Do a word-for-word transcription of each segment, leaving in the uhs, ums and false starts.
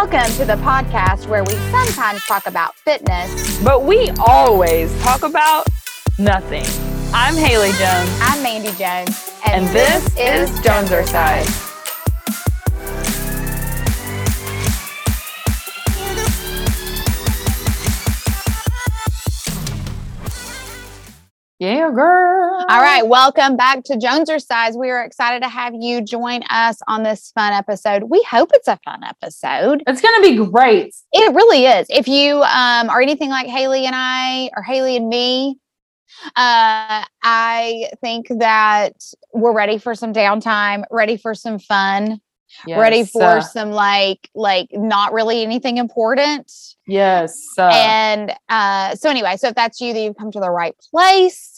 Welcome to the podcast where we sometimes talk about fitness, but we always talk about nothing. I'm Haley Jones. I'm Mandy Jones. And, and this, this is Jonesercise. Yeah, girl. All right. Welcome back to Joneser's Size. We are excited to have you join us on this fun episode. We hope it's a fun episode. It's going to be great. It really is. If you um, are anything like Haley and I, or Haley and me, uh, I think that we're ready for some downtime, ready for some fun, yes, ready for uh, some like, like not really anything important. Yes. Uh, and uh, so anyway, so if that's you, then you've come to the right place.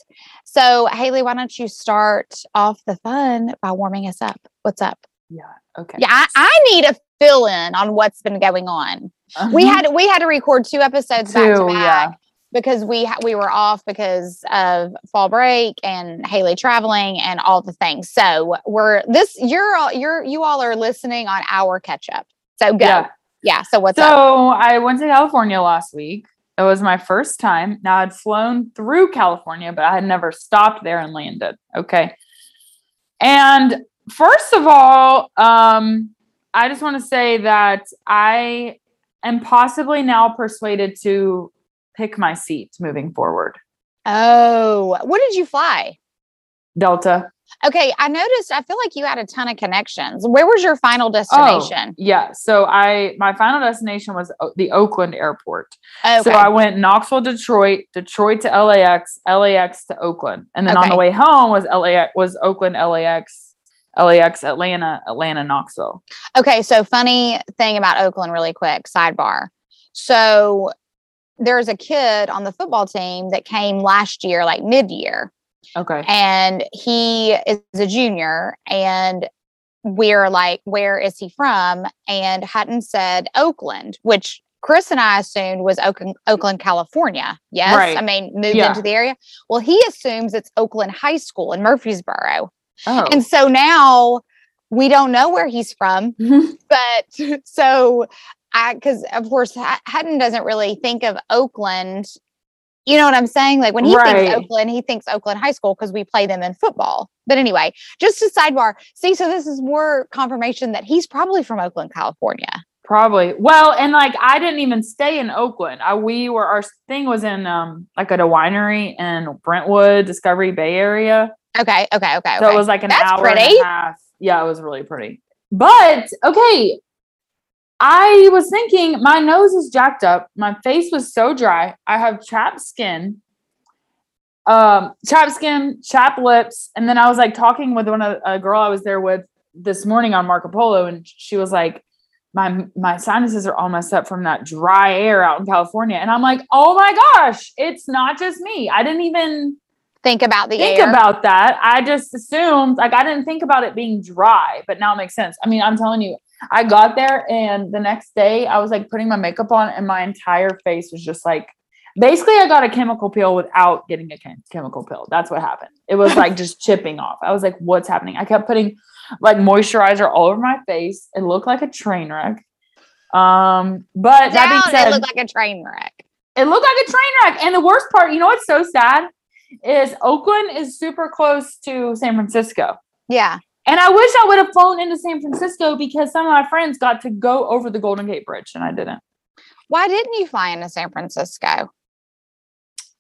So Haley, why don't you start off the fun by warming us up? What's up? Yeah. Okay. Yeah. I, I need a fill in on what's been going on. Uh-huh. We had, we had to record two episodes two, back to back yeah. because we, ha- we were off because of fall break and Haley traveling and all the things. So we're this, you're all, you're, you all are listening on our catch up. So go. Yeah. Yeah. So what's so up? So I went to California last week. It was my first time. Now I'd flown through California, but I had never stopped there and landed. Okay. And first of all, um, I just want to say that I am possibly now persuaded to pick my seat moving forward. Oh, what did you fly? Delta. Okay, I noticed, I feel like you had a ton of connections. Where was your final destination? Oh, yeah, so I, my final destination was o- the Oakland Airport. Okay. So I went Knoxville, Detroit, Detroit to L A X, L A X to Oakland. And then okay. on the way home was L A X, was Oakland, L A X, L A X, Atlanta, Atlanta, Knoxville. Okay, so funny thing about Oakland really quick, sidebar. So there's a kid on the football team that came last year, like mid-year. Okay. And he is a junior and we're like, where is he from? And Hutton said Oakland, which Chris and I assumed was Oakland, Oakland, California. Yes. Right. I mean, moved yeah. into the area. Well, he assumes it's Oakland High School in Murfreesboro. Oh. And so now we don't know where he's from, but so I, cause of course Hutton doesn't really think of Oakland. You know what I'm saying? Like when he right. thinks Oakland, he thinks Oakland High School because we play them in football. But anyway, just a sidebar. See, so this is more confirmation that he's probably from Oakland, California. Probably. Well, and like I didn't even stay in Oakland. I, we were, our thing was in um like at a winery in Brentwood, Discovery Bay area. Okay, okay, okay. So okay. it was like an That's hour pretty. and a half. Yeah, it was really pretty. But okay. I was thinking my nose is jacked up. My face was so dry. I have chapped skin, um, chapped skin, chapped lips. And then I was like talking with one of a girl I was there with this morning on Marco Polo. And she was like, my, my sinuses are all messed up from that dry air out in California. And I'm like, oh my gosh, it's not just me. I didn't even think about the think air. about that. I just assumed like, I didn't think about it being dry, but now it makes sense. I mean, I'm telling you, I got there and the next day I was like putting my makeup on and my entire face was just like, basically I got a chemical peel without getting a chem- chemical peel. That's what happened. It was like just chipping off. I was like, what's happening? I kept putting like moisturizer all over my face. It looked like a train wreck. Um, but Down, that being said, it looked like a train wreck. It looked like a train wreck. And the worst part, you know, what's so sad is Oakland is super close to San Francisco. Yeah. And I wish I would have flown into San Francisco because some of my friends got to go over the Golden Gate Bridge and I didn't. Why didn't you fly into San Francisco?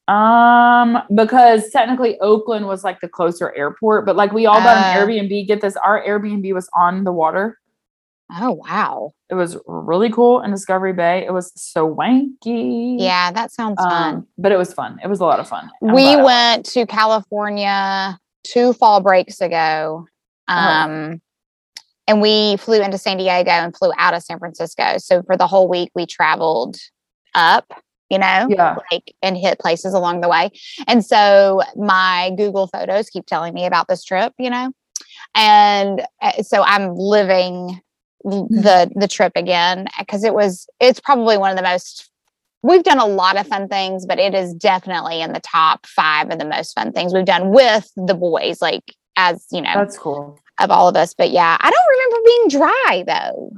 Um, because technically Oakland was like the closer airport, but like we all got uh, an Airbnb. Get this. Our Airbnb was on the water. Oh, wow. It was really cool in Discovery Bay. It was so wanky. Yeah, that sounds um, fun. But it was fun. It was a lot of fun. I'm we went to California two fall breaks ago. Um, and we flew into San Diego and flew out of San Francisco. So for the whole week we traveled up, you know, yeah. like and hit places along the way. And so my Google Photos keep telling me about this trip, you know, and uh, so I'm living the, the trip again, cause it was, it's probably one of the most, we've done a lot of fun things, but it is definitely in the top five of the most fun things we've done with the boys. Like, as you know, that's cool of all of us. But yeah, I don't remember being dry though.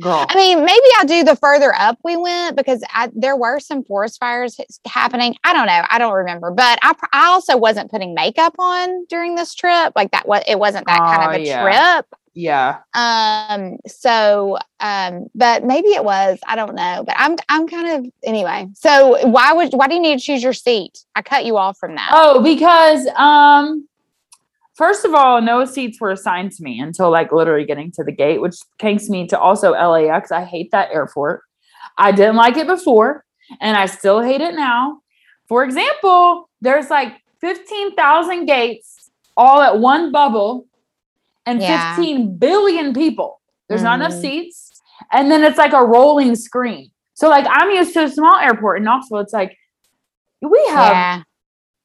Girl. I mean, maybe I'll do the further up we went, because I, there were some forest fires happening. I don't know. I don't remember. But I, I also wasn't putting makeup on during this trip. Like that was, it wasn't that uh, kind of a yeah. trip. Yeah. Um, so, um, but maybe it was, I don't know, but I'm, I'm kind of, anyway, so why would, why do you need to choose your seat? I cut you off from that. Oh, because, um, first of all, no seats were assigned to me until like literally getting to the gate, which takes me to also L A X. I hate that airport. I didn't like it before and I still hate it now. For example, there's like fifteen thousand gates all at one bubble. And yeah. fifteen billion people. There's mm-hmm. not enough seats. And then it's like a rolling screen. So like I'm used to a small airport in Knoxville. It's like, we have yeah.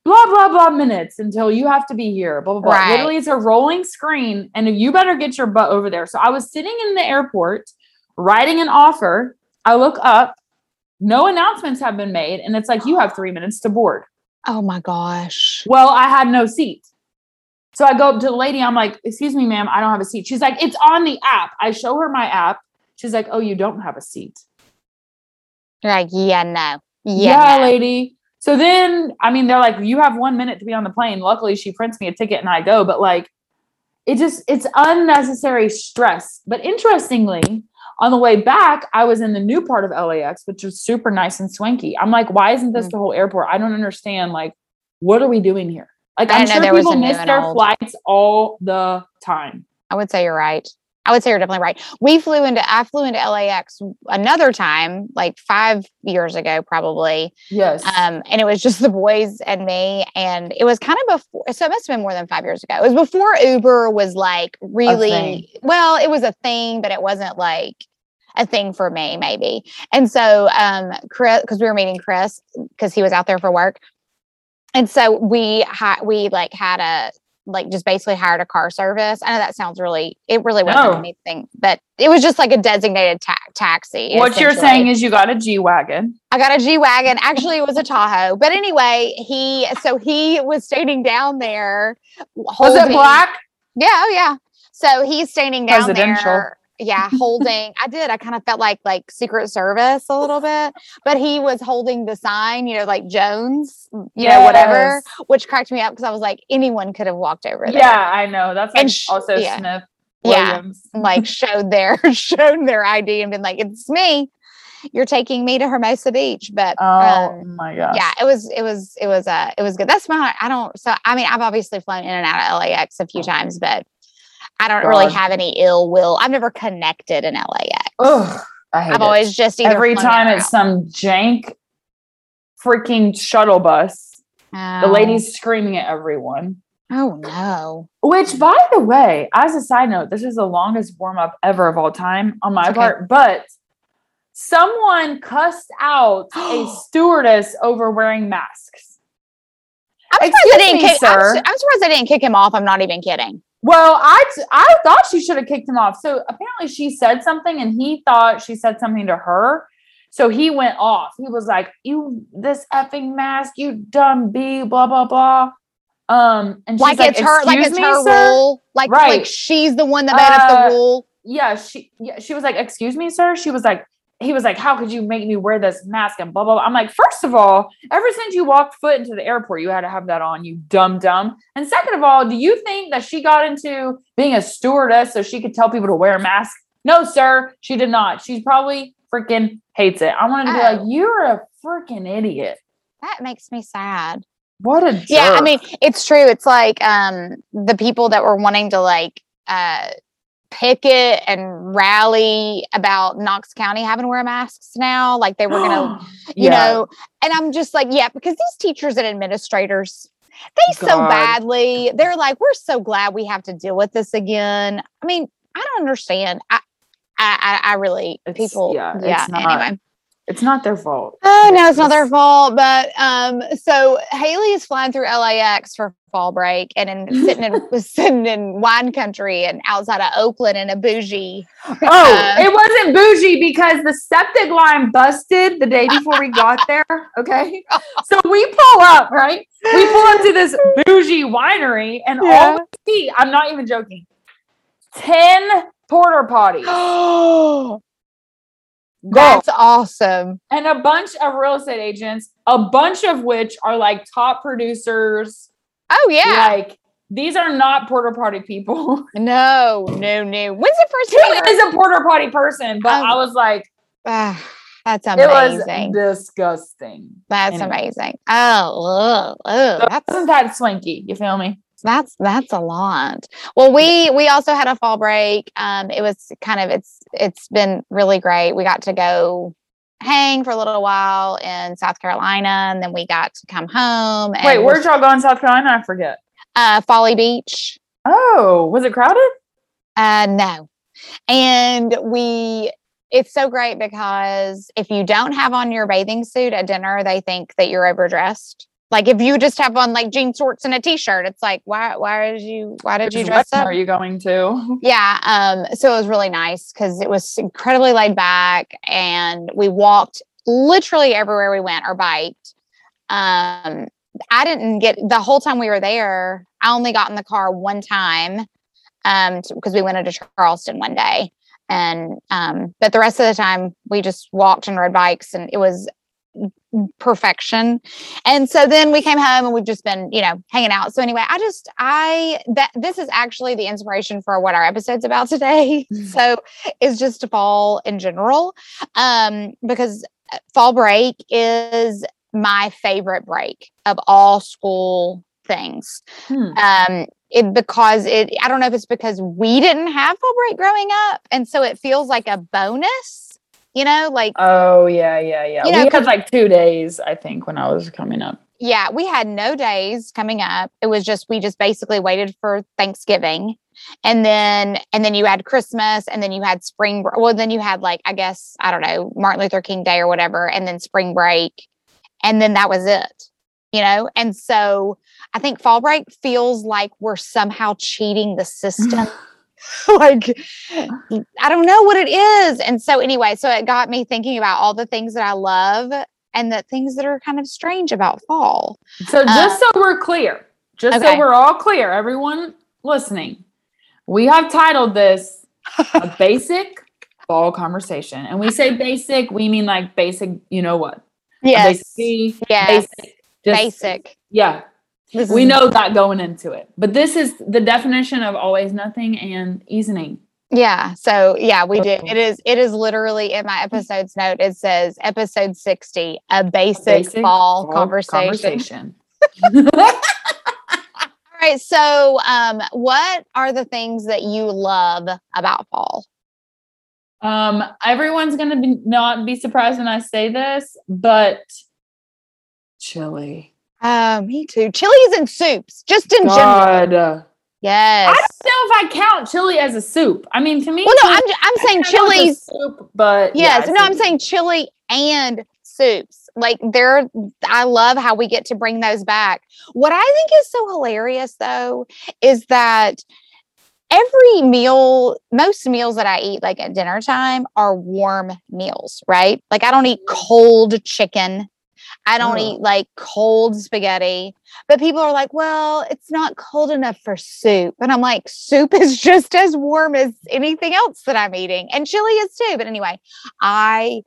blah, blah, blah minutes until you have to be here. Blah, blah, blah. Right. Literally it's a rolling screen and you better get your butt over there. So I was sitting in the airport writing an offer. I look up, no announcements have been made. And it's like, you have three minutes to board. Oh my gosh. Well, I had no seat. So I go up to the lady. I'm like, excuse me, ma'am, I don't have a seat. She's like, it's on the app. I show her my app. She's like, oh, you don't have a seat. Like, yeah, no. Yeah, yeah no. lady. So then, I mean, they're like, you have one minute to be on the plane. Luckily, she prints me a ticket and I go. But like, it just, it's unnecessary stress. But interestingly, on the way back, I was in the new part of L A X, which was super nice and swanky. I'm like, why isn't this mm-hmm. the whole airport? I don't understand. Like, what are we doing here? Like, I'm sure people miss their flights all the time. I would say you're right. I would say you're definitely right. We flew into, I flew into L A X another time, like five years ago, probably. Yes. Um, and it was just the boys and me. And it was kind of before, so it must have been more than five years ago. It was before Uber was like really, well, it was a thing, but it wasn't like a thing for me, maybe. And so, um, Chris, cause we were meeting Chris cause he was out there for work. And so we hi- we like had a like just basically hired a car service. I know that sounds really it really wasn't oh. anything, but it was just like a designated ta- taxi. What you're saying is you got a G wagon. I got a G wagon. Actually, it was a Tahoe. But anyway, he so he was standing down there. Holding, was it black? Yeah, yeah. So he's standing down Presidential. there. Yeah, holding. I did. I kind of felt like like Secret Service a little bit, but he was holding the sign, you know, like Jones, you yes. know, whatever, which cracked me up because I was like, anyone could have walked over there. Yeah, I know. That's like sh- also yeah. Smith Williams. Yeah, like showed their shown their I D and been like, it's me. You're taking me to Hermosa Beach, but oh um, my gosh, yeah, it was it was it was uh it was good. That's my I don't. So I mean, I've obviously flown in and out of L A X a few times, but. I don't God. really have any ill will. I've never connected in L A X. Ugh, I hate I've it. always just either every time it's out. some jank freaking shuttle bus. Oh. The lady's screaming at everyone. Oh no. Which, by the way, as a side note, this is the longest warm-up ever of all time on my okay. part, but someone cussed out a stewardess over wearing masks. I'm surprised, Excuse I didn't me, kick, sir. I'm, I'm surprised I didn't kick him off. I'm not even kidding. Well, I, t- I thought she should have kicked him off. So apparently she said something and he thought she said something to her. So he went off. He was like, you, this effing mask, you dumb bee, blah, blah, blah. Um, and she's like, like, it's her, like it's me, her sir? rule. Like, right. like she's the one that made uh, up the rule. Yeah. She, yeah, she was like, excuse me, sir. She was like, he was like, how could you make me wear this mask and blah, blah, blah. I'm like, first of all, ever since you walked foot into the airport, you had to have that on, you dumb, dumb. And second of all, do you think that she got into being a stewardess so she could tell people to wear a mask? No, sir, she did not. She probably freaking hates it. I wanted to be oh. like, you're a freaking idiot. That makes me sad. What a jerk. Yeah, I mean, it's true. It's like um, the people that were wanting to like, uh, picket and rally about Knox County having to wear masks now. Like they were going to, you yeah. know, and I'm just like, yeah, because these teachers and administrators, they God. so badly, they're like, we're so glad we have to deal with this again. I mean, I don't understand. I, I, I really, it's, people, yeah, yeah it's not, anyway. It's not their fault. Oh, no, it's not their fault. But um, so Haley is flying through L A X for fall break and in, sitting in was sitting in wine country and outside of Oakland in a bougie. Oh, uh, it wasn't bougie because the septic line busted the day before we got there. Okay. So we pull up, right? We pull up to this bougie winery and yeah. all we see, I'm not even joking, ten porta potties. Go. That's awesome. And a bunch of real estate agents, a bunch of which are like top producers. Oh, yeah. Like, these are not porta potty people. No, no, no. When's the first time? She is a porta potty person, but oh. I was like, uh, that's amazing. It was disgusting. That's anyway. amazing. Oh, oh, oh. So that's, isn't that swanky? You feel me? That's, that's a lot. Well, we, we also had a fall break. Um, it was kind of, it's, it's been really great. We got to go hang for a little while in South Carolina, and then we got to come home. And wait, where'd y'all go in South Carolina? I forget. Uh, Folly Beach. Oh, was it crowded? Uh, no. And we, it's so great because if you don't have on your bathing suit at dinner, they think that you're overdressed. Like if you just have on like jean shorts and a t-shirt, it's like, why, why did you, why did you dress up? Are you going to? Yeah. Um, so it was really nice because it was incredibly laid back, and we walked literally everywhere we went or biked. Um, I didn't get the whole time we were there. I only got in the car one time. Um, because we went into Charleston one day, and, um, but the rest of the time we just walked and rode bikes, and it was perfection. And so then we came home, and we've just been, you know, hanging out. So anyway, I just, I, that this is actually the inspiration for what our episode's about today. So it's just fall in general. Um, because fall break is my favorite break of all school things. Hmm. Um, it, because it, I don't know if it's because we didn't have fall break growing up, and so it feels like a bonus. You know, like, oh yeah, yeah, yeah. You know, we had like two days, I think, when I was coming up. Yeah, we had no days coming up. It was just, we just basically waited for Thanksgiving, and then and then you had Christmas, and then you had spring. Well, then you had like, I guess, I don't know, Martin Luther King Day or whatever, and then spring break, and then that was it. You know, and so I think fall break feels like we're somehow cheating the system. Like, I don't know what it is. And so anyway, so it got me thinking about all the things that I love and the things that are kind of strange about fall. So just um, so we're clear, just okay. so we're all clear, everyone listening, we have titled this a basic fall conversation. And we say basic, we mean like basic, you know what? Yes. Basic, yes. Basic. Just, basic. Yeah. This we know that going into it, but this is the definition of always nothing and easing. Yeah. So yeah, we do. It is, it is literally in my episode's note. It says episode sixty, a basic, a basic fall, fall conversation. conversation. All right. So, um, what are the things that you love about fall? Um, everyone's going to be not be surprised when I say this, but chili. Oh, me too. Chilies and soups, just in God. general. Yes. I don't know if I count chili as a soup. I mean, to me. Well, no, I'm I'm saying chilies. Soup, but yes, yeah, no, I'm saying chili and soups. Like there, I love how we get to bring those back. What I think is so hilarious, though, is that every meal, most meals that I eat, like at dinner time, are warm meals, right? Like I don't eat cold chicken. I don't oh. eat like cold spaghetti, but people are like, well, it's not cold enough for soup. And I'm like, soup is just as warm as anything else that I'm eating. And chili is too. But anyway, I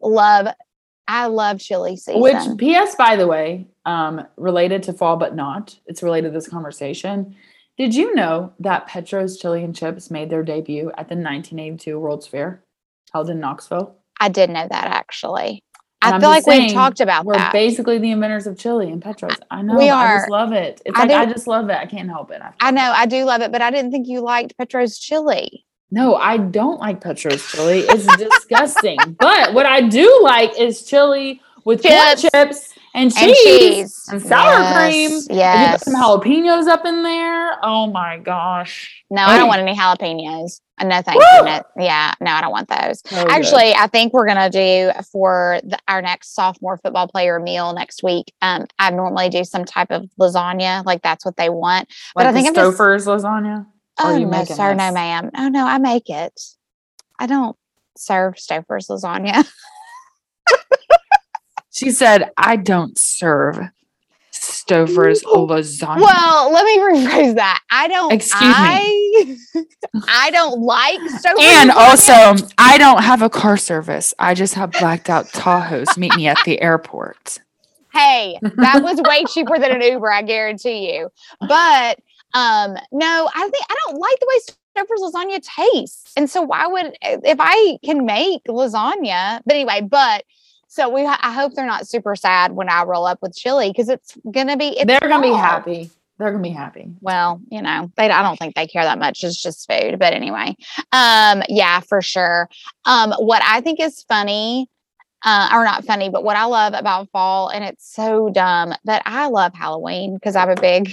love, I love chili season. Which P S, by the way, um, related to fall, but not, it's related to this conversation. Did you know that Petro's Chili and Chips made their debut at the nineteen eighty-two World's Fair held in Knoxville? I did know that actually. And I I'm feel like saying, we've talked about we're that. We're basically the inventors of chili and Petro's. I know. We are. I just love it. It's I like, I just love it. I can't help it. I, I know. I do love it, but I didn't think you liked Petro's chili. No, I don't like Petro's chili. It's disgusting. But what I do like is chili with chips, chips and, cheese and cheese and sour yes. cream. Yes. You put some jalapenos up in there. Oh my gosh. No, I, I don't want any jalapenos. No, thank Woo! you. No, yeah, no, I don't want those. Oh, Actually, good. I think we're going to do for the, our next sophomore football player meal next week. Um, I normally do some type of lasagna. Like that's what they want. Like but I think I'm Stouffer's just, lasagna. Oh, you no, sir. This? No, ma'am. Oh, no, I make it. I don't serve Stouffer's lasagna. She said, I don't serve Stouffer's lasagna. Well, let me rephrase that. I don't. Excuse I, me. I don't like so. And also, I don't have a car service. I just have blacked out Tahoes. Meet me at the airport. Hey, that was way cheaper than an Uber, I guarantee you. But um, no, I think I don't like the way Stouffer's lasagna tastes. And so why would, if I can make lasagna, but anyway, but so we, I hope they're not super sad when I roll up with chili, because it's going to be, it's they're going to be happy. They're going to be happy. Well, you know, they, I don't think they care that much. It's just food. But anyway, um, yeah, for sure. Um, what I think is funny, Uh, or not funny, but what I love about fall, and it's so dumb, but I love Halloween because I'm a big,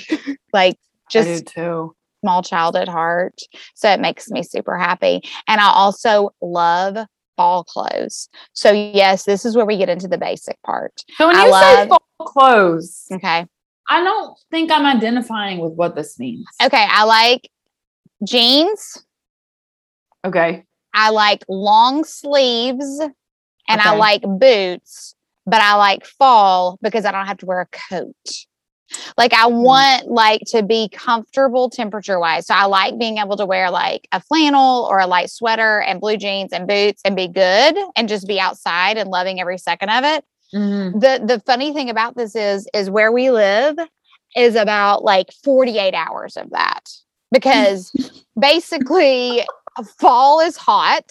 like, just too. small child at heart. So it makes me super happy. And I also love fall clothes. So yes, this is where we get into the basic part. So when I you love, say fall clothes, okay, I don't think I'm identifying with what this means. Okay, I like jeans. Okay, I like long sleeves. And okay. I like boots, but I like fall because I don't have to wear a coat. Like I want like to be comfortable temperature wise. So I like being able to wear like a flannel or a light sweater and blue jeans and boots and be good and just be outside and loving every second of it. Mm-hmm. The the funny thing about this is, is where we live is about like forty-eight hours of that, because basically fall is hot.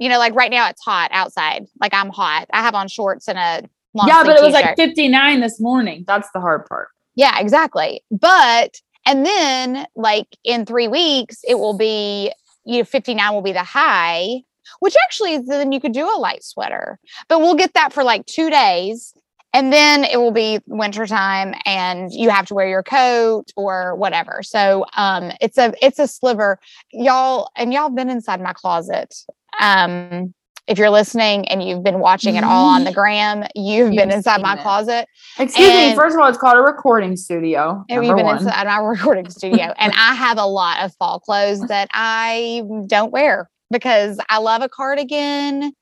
You know, like right now it's hot outside. Like I'm hot. I have on shorts and a long Yeah, but it was t-shirt. Like fifty-nine this morning. That's the hard part. Yeah, exactly. But, and then like in three weeks, it will be, you know, fifty-nine will be the high, which actually is then you could do a light sweater, but we'll get that for like two days. And then it will be wintertime and you have to wear your coat or whatever. So um, it's a, it's a sliver, y'all. And y'all have been inside my closet. Um, if you're listening and you've been watching it all on the gram, you've, you've been inside my it. closet. Excuse and, me. First of all, it's called a recording studio. And we've been one. inside my recording studio. And I have a lot of fall clothes that I don't wear because I love a cardigan.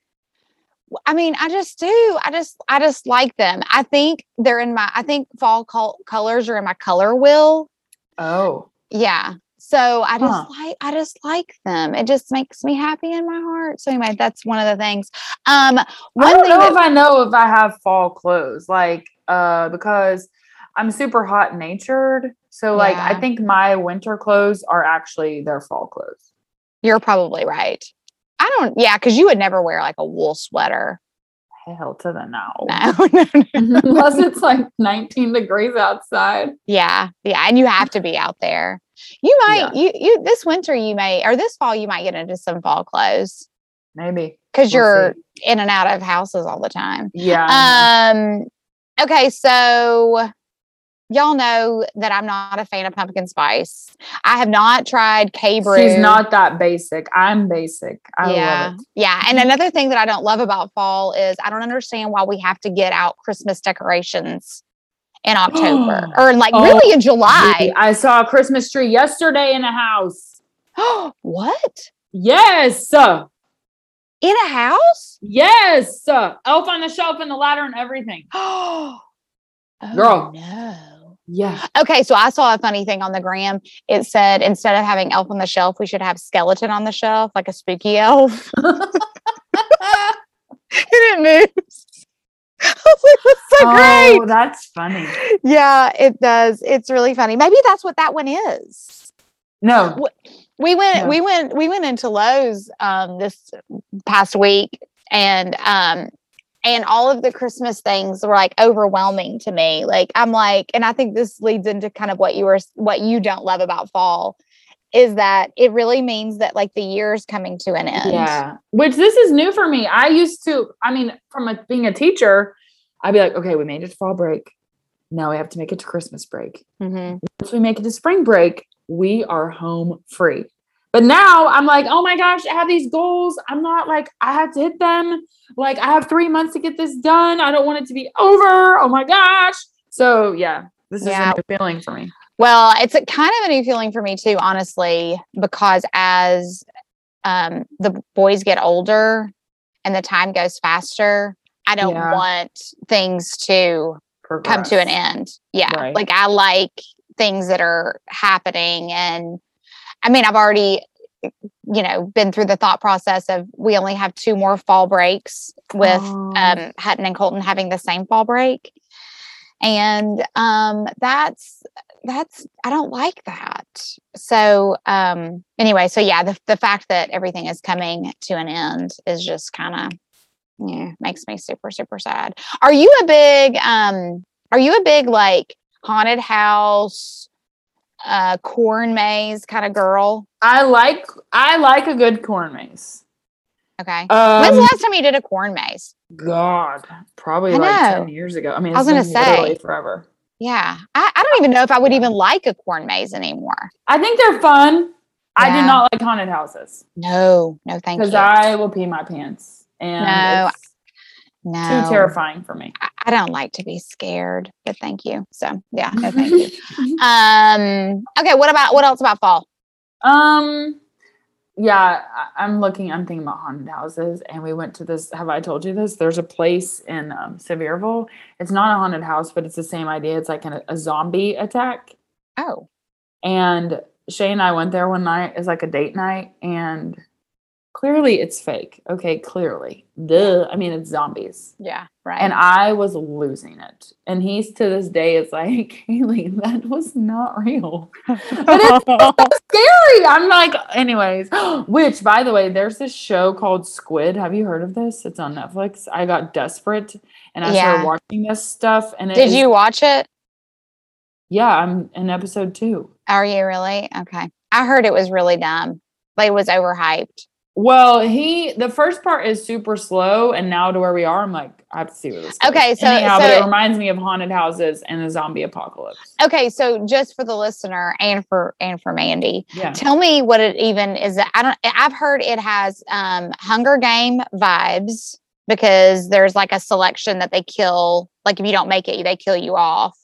I mean, I just do. I just, I just like them. I think they're in my, I think fall col- colors are in my color wheel. Oh yeah. So I just huh. like, I just like them. It just makes me happy in my heart. So anyway, that's one of the things. Um, one I don't thing know that- if I know if I have fall clothes, like, uh, because I'm super hot natured. So yeah. like, I think my winter clothes are actually their fall clothes. You're probably right. I don't, yeah, because you would never wear like a wool sweater. Hell to the no. No, no, no. Unless it's like nineteen degrees outside. Yeah, yeah, and you have to be out there. You might, yeah. you, you, this winter you may, or this fall you might get into some fall clothes. Maybe. Because we'll you're see. in and out of houses all the time. Yeah. Um. Okay, so y'all know that I'm not a fan of pumpkin spice. I have not tried K-Brew. She's not that basic. I'm basic. I yeah. love it. Yeah. And another thing that I don't love about fall is I don't understand why we have to get out Christmas decorations in October or like oh, really in July. Really? I saw a Christmas tree yesterday in a house. What? Yes. In a house? Yes. Elf on the Shelf and the Ladder and everything. Oh, girl. No. Yeah. Okay. So I saw a funny thing on the gram. It said, instead of having Elf on the Shelf, we should have Skeleton on the Shelf, like a spooky elf. And it moves. I was like, that's so oh, great. Oh, that's funny. Yeah, it does. It's really funny. Maybe that's what that one is. No, we went, no. we went, we went into Lowe's, um, this past week and, um, and all of the Christmas things were like overwhelming to me. Like I'm like, and I think this leads into kind of what you were, what you don't love about fall is that it really means that like the year's coming to an end. Yeah. Which this is new for me. I used to, I mean, from a, being a teacher, I'd be like, okay, we made it to fall break. Now we have to make it to Christmas break. Mm-hmm. Once we make it to spring break, we are home free. But now I'm like, oh my gosh, I have these goals. I'm not like, I have to hit them. Like I have three months to get this done. I don't want it to be over. Oh my gosh. So yeah, this is yeah. a new feeling for me. Well, it's a kind of a new feeling for me too, honestly, because as um, the boys get older and the time goes faster, I don't yeah. want things to Progress. come to an end. Yeah. Right. Like I like things that are happening and I mean, I've already, you know, been through the thought process of we only have two more fall breaks with oh. um, Hutton and Colton having the same fall break. And um, that's, that's, I don't like that. So um, anyway, so yeah, the, the fact that everything is coming to an end is just kind of, yeah, makes me super, super sad. Are you a big, um, are you a big like haunted house, uh, corn maze kind of girl? I like, I like a good corn maze. Okay. Um, When's the last time you did a corn maze? God, probably I like know. ten years ago. I mean, it's I was gonna been say, literally forever. Yeah. I, I don't even know if I would even like a corn maze anymore. I think they're fun. Yeah. I do not like haunted houses. No, no, thank you. Because I will pee my pants. And no, it's no, too terrifying for me. I, I don't like to be scared, but thank you. So yeah, no, thank you. Um, okay. What about, what else about fall? Um, yeah, I, I'm looking, I'm thinking about haunted houses, and we went to this, have I told you this? There's a place in um, Sevierville. It's not a haunted house, but it's the same idea. It's like an, a zombie attack. Oh. And Shay and I went there one night as like a date night, and clearly it's fake. Okay, clearly. Duh. I mean, it's zombies. Yeah, right. And I was losing it. And he's to this day, it's like, Haley, that was not real. But it's so scary. I'm like, anyways. Which, by the way, there's this show called Squid. Have you heard of this? It's on Netflix. I got desperate and I yeah. started watching this stuff. And it Did is- you watch it? Yeah, I'm in episode two. Are you really? Okay. I heard it was really dumb. Like, it was overhyped. Well, he, the first part is super slow, and now to where we are, I'm like, I have to see what this is. Okay, so, Anyhow, so but it, it reminds me of haunted houses and the zombie apocalypse. Okay, so just for the listener and for and for Mandy, yeah. tell me what it even is. I don't. I've heard it has um, Hunger Game vibes, because there's like a selection that they kill. Like if you don't make it, they kill you off.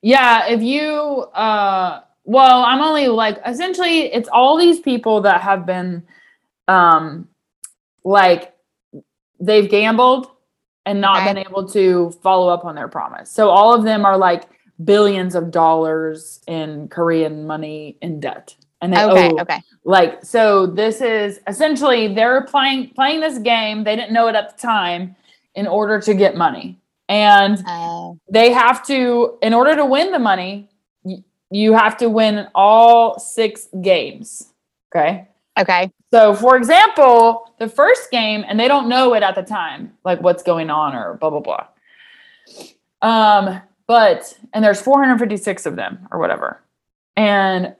Yeah, if you. Uh, Well, I'm only like, essentially it's all these people that have been, um, like they've gambled and not okay. been able to follow up on their promise. So all of them are like billions of dollars in Korean money in debt. And they okay, owe, okay. like, so this is essentially they're playing, playing this game. They didn't know it at the time in order to get money. And oh. they have to, in order to win the money, you have to win all six games. Okay. Okay. So for example, the first game, and they don't know it at the time, like what's going on or blah, blah, blah. Um, but, and there's four hundred fifty-six of them or whatever. And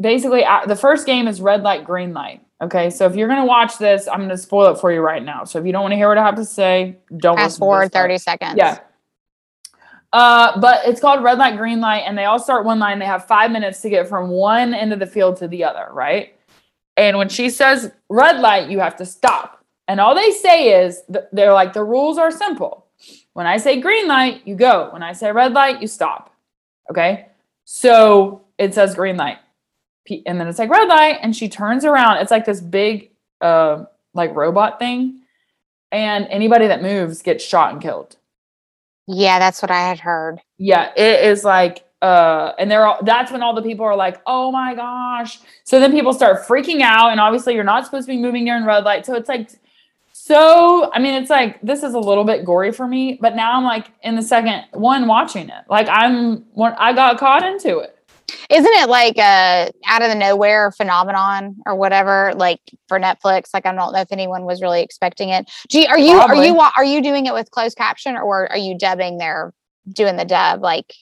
basically uh, the first game is red light, green light. Okay. So if you're going to watch this, I'm going to spoil it for you right now. So if you don't want to hear what I have to say, don't fast forward thirty seconds. Yeah. Uh, but it's called red light, green light, and they all start one line. They have five minutes to get from one end of the field to the other, right? And when she says red light, you have to stop. And all they say is, th- they're like, the rules are simple. When I say green light, you go. When I say red light, you stop. Okay? So it says green light. P- and then it's like red light, and she turns around. It's like this big, uh, like robot thing. And anybody that moves gets shot and killed. Yeah, that's what I had heard. Yeah, it is like, uh, and they're all, that's when all the people are like, oh my gosh. So then people start freaking out, and obviously you're not supposed to be moving near in red light. So it's like, so, I mean, it's like, this is a little bit gory for me, but now I'm like in the second one watching it. Like I'm, I got caught into it. Isn't it like a out of the nowhere phenomenon or whatever, like for Netflix? Like, I don't know if anyone was really expecting it. Gee, are you, Probably. are you, are you doing it with closed caption, or are you dubbing there, doing the dub? Like,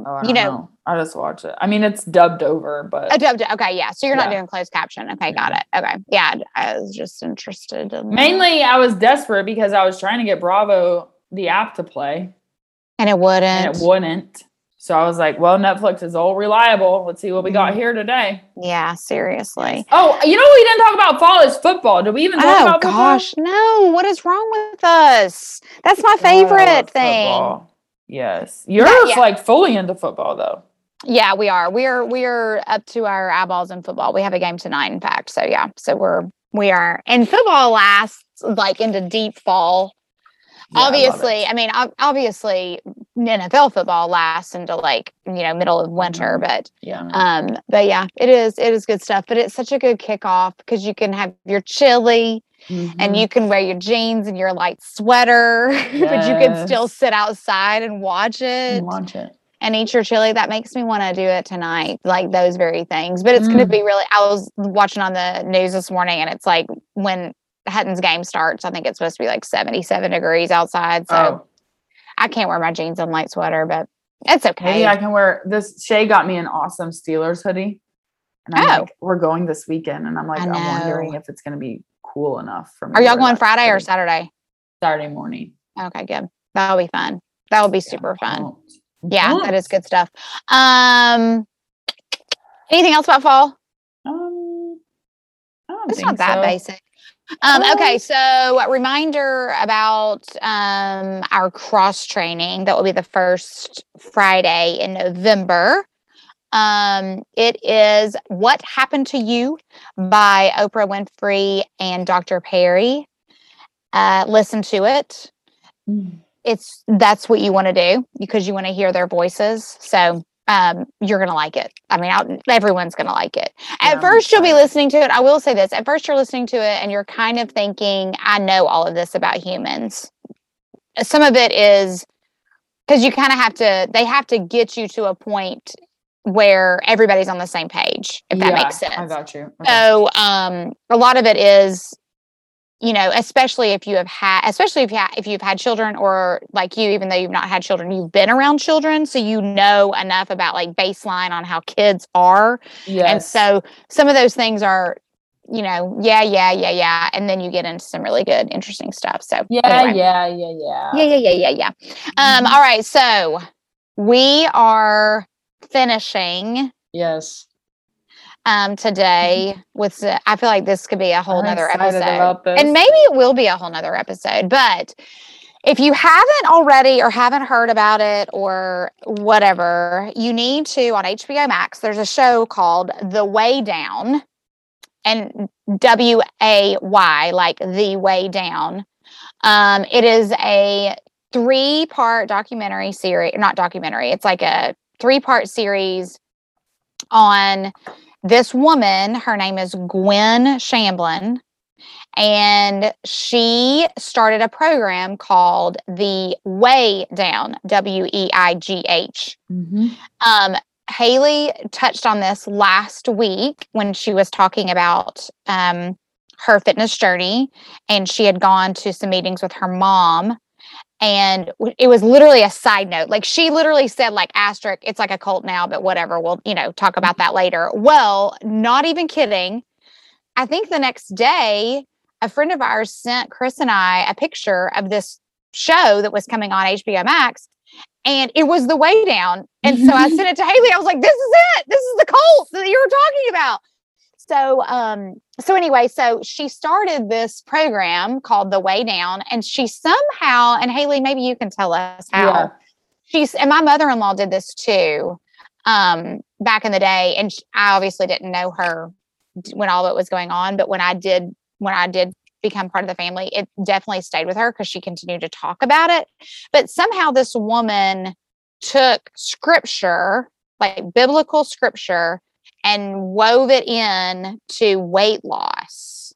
oh, I you know, know, I just watch it. I mean, it's dubbed over, but. Oh, dubbed. Okay. Yeah. So you're yeah. not doing closed caption. Okay. Got it. Okay. Yeah. I was just interested. In Mainly that. I was desperate because I was trying to get Bravo, the app, to play. And it wouldn't. And it wouldn't. So I was like, well, Netflix is all reliable. Let's see what we got here today. Yeah, seriously. Oh, you know what we didn't talk about fall is football. Did we even talk oh, about football? Oh, gosh, no. What is wrong with us? That's my favorite oh, thing. Football. Yes. You're Not, yeah. like fully into football, though. Yeah, we are. We are we are up to our eyeballs in football. We have a game tonight, in fact. So, yeah. So, we're, we are. And football lasts, like, into deep fall. Yeah, obviously, I, I mean, obviously N F L football lasts into like, you know, middle of winter, mm-hmm. but, yeah. um, but yeah, it is, it is good stuff, but it's such a good kickoff because you can have your chili mm-hmm. and you can wear your jeans and your light sweater, yes. but you can still sit outside and watch it, watch it and eat your chili. That makes me want to do it tonight. Like those very things, but it's mm-hmm. going to be really, I was watching on the news this morning and it's like when Hutton's game starts, I think it's supposed to be like seventy-seven degrees outside. So oh. I can't wear my jeans and light sweater, but it's okay. Maybe I can wear this. Shay got me an awesome Steelers hoodie. And I'm oh. like, we're going this weekend. And I'm like, I'm wondering if it's going to be cool enough for me. Are y'all going Friday or Saturday? Saturday morning. Okay, good. That'll be fun. That'll be super yeah, fun. Yeah, that is good stuff. Um, anything else about fall? Um, I don't it's think not that so. Basic. Um, okay, so a reminder about um, our cross training that will be the first Friday in November. Um, it is What Happened to You by Oprah Winfrey and Doctor Perry. Uh, listen to it. It's that's what you want to do because you want to hear their voices. So um, you're going to like it. I mean, I'll, everyone's going to like it. At yeah, first, you'll be listening to it. I will say this. At first, you're listening to it and you're kind of thinking, I know all of this about humans. Some of it is because you kind of have to, they have to get you to a point where everybody's on the same page, if yeah, that makes sense. I got you. Okay. So um, a lot of it is, you know, especially if you have had, especially if you ha- if you've had children or like you, even though you've not had children, you've been around children. So, you know, enough about like baseline on how kids are. Yes. And so some of those things are, you know, yeah, yeah, yeah, yeah. And then you get into some really good, interesting stuff. So yeah, anyway. yeah, yeah, yeah. Yeah, yeah, yeah, yeah, yeah. Um, mm-hmm. All right. So we are finishing. Yes. Um, today with, uh, I feel like this could be a whole nother episode and maybe it will be a whole nother episode, but if you haven't already, or haven't heard about it or whatever, you need to, on H B O Max, there's a show called The Way Down and W A Y, like The Way Down. Um, it is a three part documentary series, not documentary. It's like a three part series on this woman. Her name is Gwen Shamblin, and she started a program called The Way Down, W E I G H. Mm-hmm. Um, Haley touched on this last week when she was talking about um, her fitness journey, and she had gone to some meetings with her mom. And it was literally a side note. Like she literally said like asterisk, it's like a cult now, but whatever. We'll, you know, talk about that later. Well, not even kidding. I think the next day, a friend of ours sent Chris and I a picture of this show that was coming on H B O Max. And it was The Way Down. And so I sent it to Haley. I was like, this is it. This is the cult that you were talking about. So, um, so anyway, so she started this program called The Way Down, and she somehow, and Haley, maybe you can tell us how yeah. she's, and my mother-in-law did this too, um, back in the day. And she, I obviously didn't know her when all of it was going on, but when I did, when I did become part of the family, it definitely stayed with her because she continued to talk about it. But somehow this woman took scripture, like biblical scripture, and wove it in to weight loss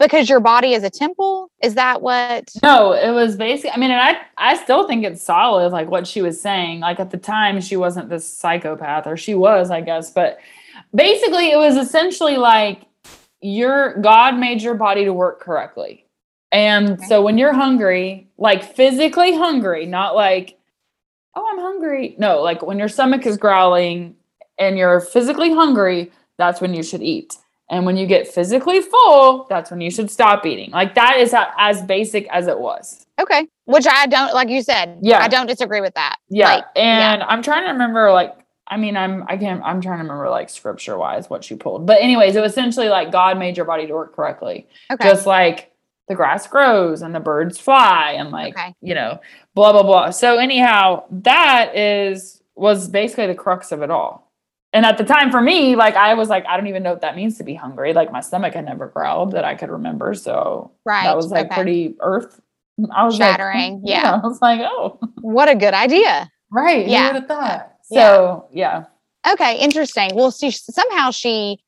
because your body is a temple. Is that what? No, it was basically, I mean, and I, I still think it's solid. Like what she was saying, like at the time she wasn't this psychopath, or she was, I guess, but basically it was essentially like your God made your body to work correctly. And okay. so when you're hungry, like physically hungry, not like, oh, I'm hungry. No, like when your stomach is growling and you're physically hungry, that's when you should eat. And when you get physically full, that's when you should stop eating. Like that is how, as basic as it was. Okay. Which I don't, like you said, yeah, I don't disagree with that. Yeah. Like, and yeah. I'm trying to remember like, I mean, I'm, I can't, I'm trying to remember like scripture wise what she pulled, but anyways, it was essentially like God made your body to work correctly. Okay. Just like the grass grows and the birds fly and like, okay. you know, blah, blah, blah. So anyhow, that is, was basically the crux of it all. And at the time for me, like, I was like, I don't even know what that means to be hungry. Like my stomach had never growled that I could remember. So right. that was like okay. pretty earth I was shattering. Like, yeah. yeah. I was like, oh, what a good idea. Right. Yeah. Who would have thought? So, yeah. yeah. Okay. Interesting. Well, she, somehow she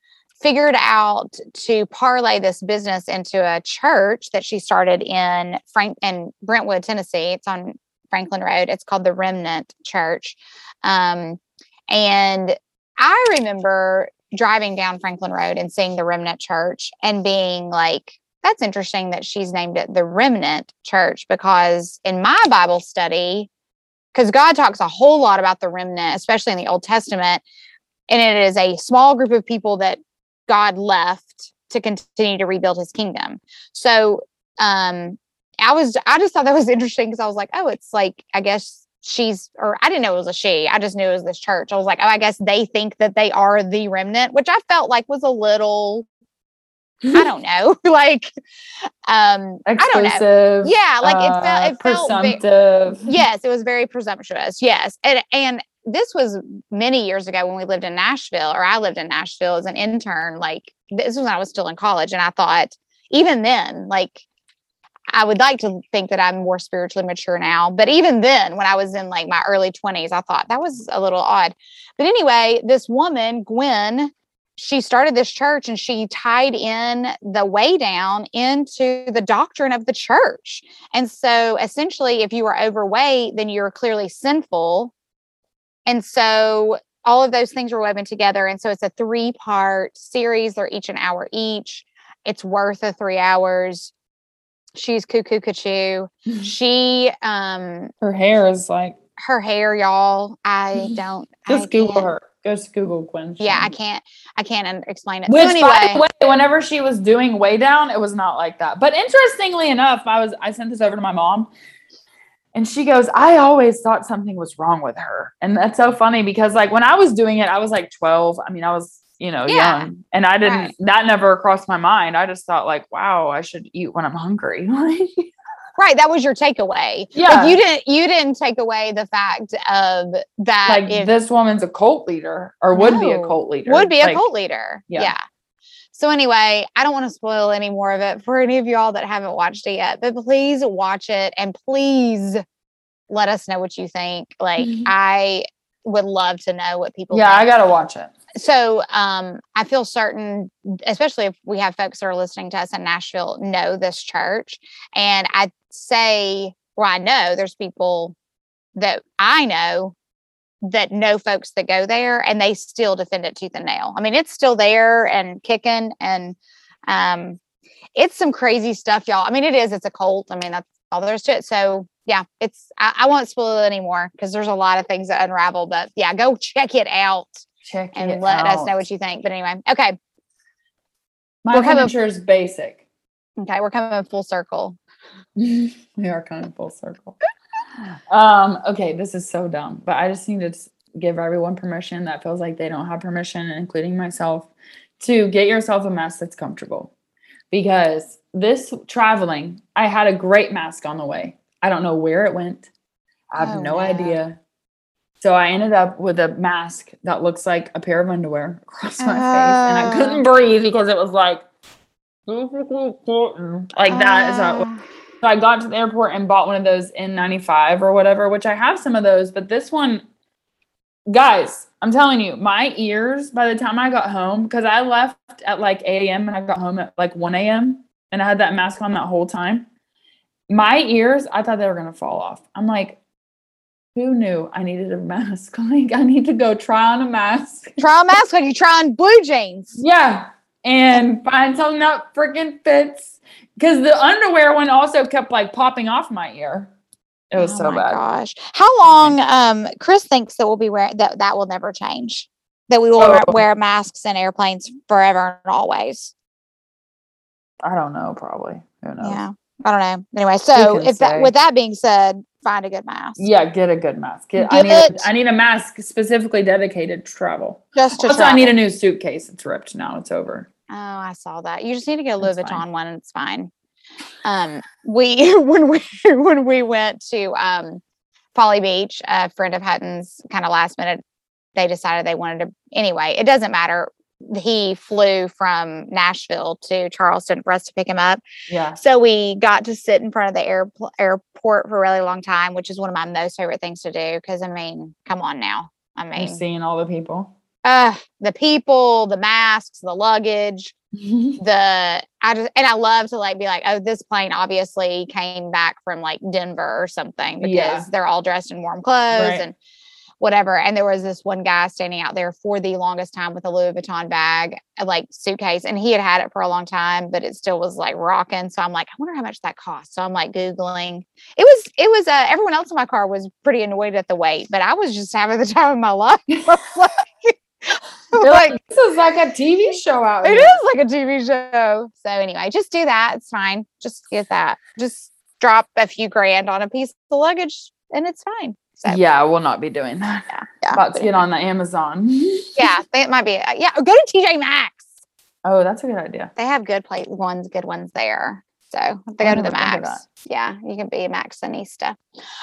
figured out to parlay this business into a church that she started in Frank in Brentwood, Tennessee. It's on Franklin Road. It's called the Remnant Church. Um, and I remember driving down Franklin Road and seeing the Remnant Church and being like, that's interesting that she's named it the Remnant Church, because in my Bible study, because God talks a whole lot about the remnant, especially in the Old Testament, and it is a small group of people that God left to continue to rebuild his kingdom. So um, I was, I just thought that was interesting because I was like, oh, it's like, I guess she's, or I didn't know it was a she. I just knew it was this church. I was like, oh, I guess they think that they are the remnant, which I felt like was a little... I don't know. Like, um, Exclusive, I don't know. Yeah. Like it felt, it uh, felt presumptive. Very, yes. It was very presumptuous. Yes. And, and this was many years ago when we lived in Nashville, or I lived in Nashville as an intern. Like, this was when I was still in college. And I thought even then, like, I would like to think that I'm more spiritually mature now, but even then when I was in like my early twenties, I thought that was a little odd. But anyway, this woman, Gwen, she started this church and she tied in the Way Down into the doctrine of the church. And so essentially, if you were overweight, then you were clearly sinful. And so all of those things were woven together. And so it's a three part series. They're each an hour each. It's worth the three hours. She's cuckoo cuckoo. She, um, her hair is like her hair, y'all. I don't just I Google can't. her. Go to Google Gwen. Yeah, I can't, I can't explain it. Which, so anyway, by the way, whenever she was doing Way Down, it was not like that. But interestingly enough, I was, I sent this over to my mom and she goes, I always thought something was wrong with her. And that's so funny because like when I was doing it, I was like twelve. I mean, I was, you know, yeah. young, and I didn't, right. that never crossed my mind. I just thought like, wow, I should eat when I'm hungry. Right. That was your takeaway. Yeah. Like you didn't, you didn't take away the fact of that. Like if, this woman's a cult leader or would no, be a cult leader. Would be like, a cult leader. Yeah. yeah. So anyway, I don't want to spoil any more of it for any of y'all that haven't watched it yet, but please watch it and please let us know what you think. Like mm-hmm. I would love to know what people yeah, think. I got to watch it. So um, I feel certain, especially if we have folks that are listening to us in Nashville, know this church. And I say, well, I know there's people that I know that know folks that go there and they still defend it tooth and nail. I mean, it's still there and kicking and um, it's some crazy stuff, y'all. I mean, it is. It's a cult. I mean, that's all there is to it. So yeah, it's, I, I won't spoil it anymore because there's a lot of things that unravel, but yeah, go check it out. Check and it let out. us know what you think. But anyway, okay. My furniture is basic. Okay, we're coming full circle. We are coming full circle. um, okay, this is so dumb, but I just need to give everyone permission that feels like they don't have permission, including myself, to get yourself a mask that's comfortable. Because this traveling, I had a great mask on the way. I don't know where it went. I have oh, no wow. idea. So I ended up with a mask that looks like a pair of underwear across my oh. face, and I couldn't breathe because it was like, like that. Uh. So, so I got to the airport and bought one of those N ninety-five or whatever, which I have some of those, but this one, guys, I'm telling you, my ears, by the time I got home, because I left at like eight a.m. and I got home at like one a.m. and I had that mask on that whole time. My ears, I thought they were going to fall off. I'm like, who knew I needed a mask? Like, I need to go try on a mask. Try on a mask like you try on blue jeans. Yeah. And find something that freaking fits. Because the underwear one also kept, like, popping off my ear. It was oh so bad. Oh, my gosh. How long, um, Chris thinks that we'll be wearing, that that will never change. That we will oh. wear masks in airplanes forever and always. I don't know, probably. Who knows? Yeah. I don't know. Anyway, so if that, with that being said, find a good mask. Yeah, get a good mask. Get, get I, need a, I need a mask specifically dedicated to travel. Just to also, travel. I need a new suitcase. It's ripped now. It's over. Oh, I saw that. You just need to get a Louis Vuitton one, and it's fine. Um, we when we when we went to um, Folly Beach, a friend of Hutton's, kind of last minute, they decided they wanted to. Anyway, it doesn't matter. he flew from Nashville to Charleston for us to pick him up. Yeah. So we got to sit in front of the air, airport for a really long time, which is one of my most favorite things to do. Because, I mean, come on now. I mean. You're seeing all the people. Uh, the people, the masks, the luggage, the, I just, and I love to like, be like, oh, this plane obviously came back from like Denver or something because yeah. they're all dressed in warm clothes right. and whatever. And there was this one guy standing out there for the longest time with a Louis Vuitton bag, like suitcase. And he had had it for a long time, but it still was like rocking. So I'm like, I wonder how much that costs. So I'm like Googling. It was, it was, uh, everyone else in my car was pretty annoyed at the wait, but I was just having the time of my life. They're like, like, this is like a T V show out here. It is like a T V show. So anyway, just do that. It's fine. Just get that. Just drop a few grand on a piece of luggage and it's fine. So yeah, I will not be doing that. Yeah, yeah, about to get on the Amazon. Yeah, it might be. Yeah, or go to T J Maxx. Oh, that's a good idea. They have good plate ones, good ones there. So they go to the Max. Yeah, you can be a Maxinista.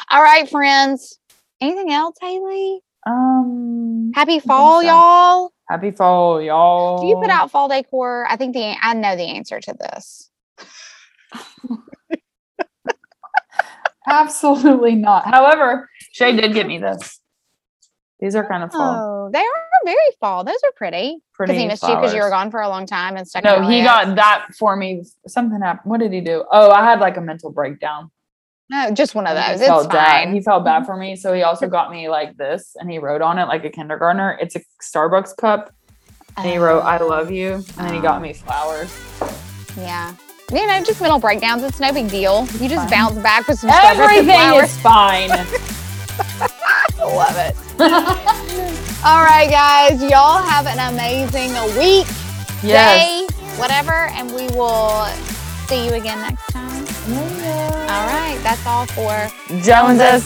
All right, friends. Anything else, Haley? Um, happy fall, so. y'all. Happy fall, y'all. Do you put out fall decor? I think the I know the answer to this. Absolutely not. However, Shay did get me this. These are kind of fall. Oh, they are very fall. Those are pretty. Pretty. Because he missed flowers. you because you were gone for a long time and stuck. No, he got that for me. Something happened. What did he do? Oh, I had like a mental breakdown. No, just one of those. He it's felt fine. Bad. He felt bad for me. So he also got me like this and he wrote on it like a kindergartner. It's a Starbucks cup. And he wrote, I love you. And then he got me flowers. Yeah. You know, just mental breakdowns. It's no big deal. It's you just fine. bounce back with some stuff. Everything flowers. is fine. I love it. All right, guys. Y'all have an amazing week, yes. day, whatever. And we will see you again next time. Yeah. All right. That's all for Jonesercise.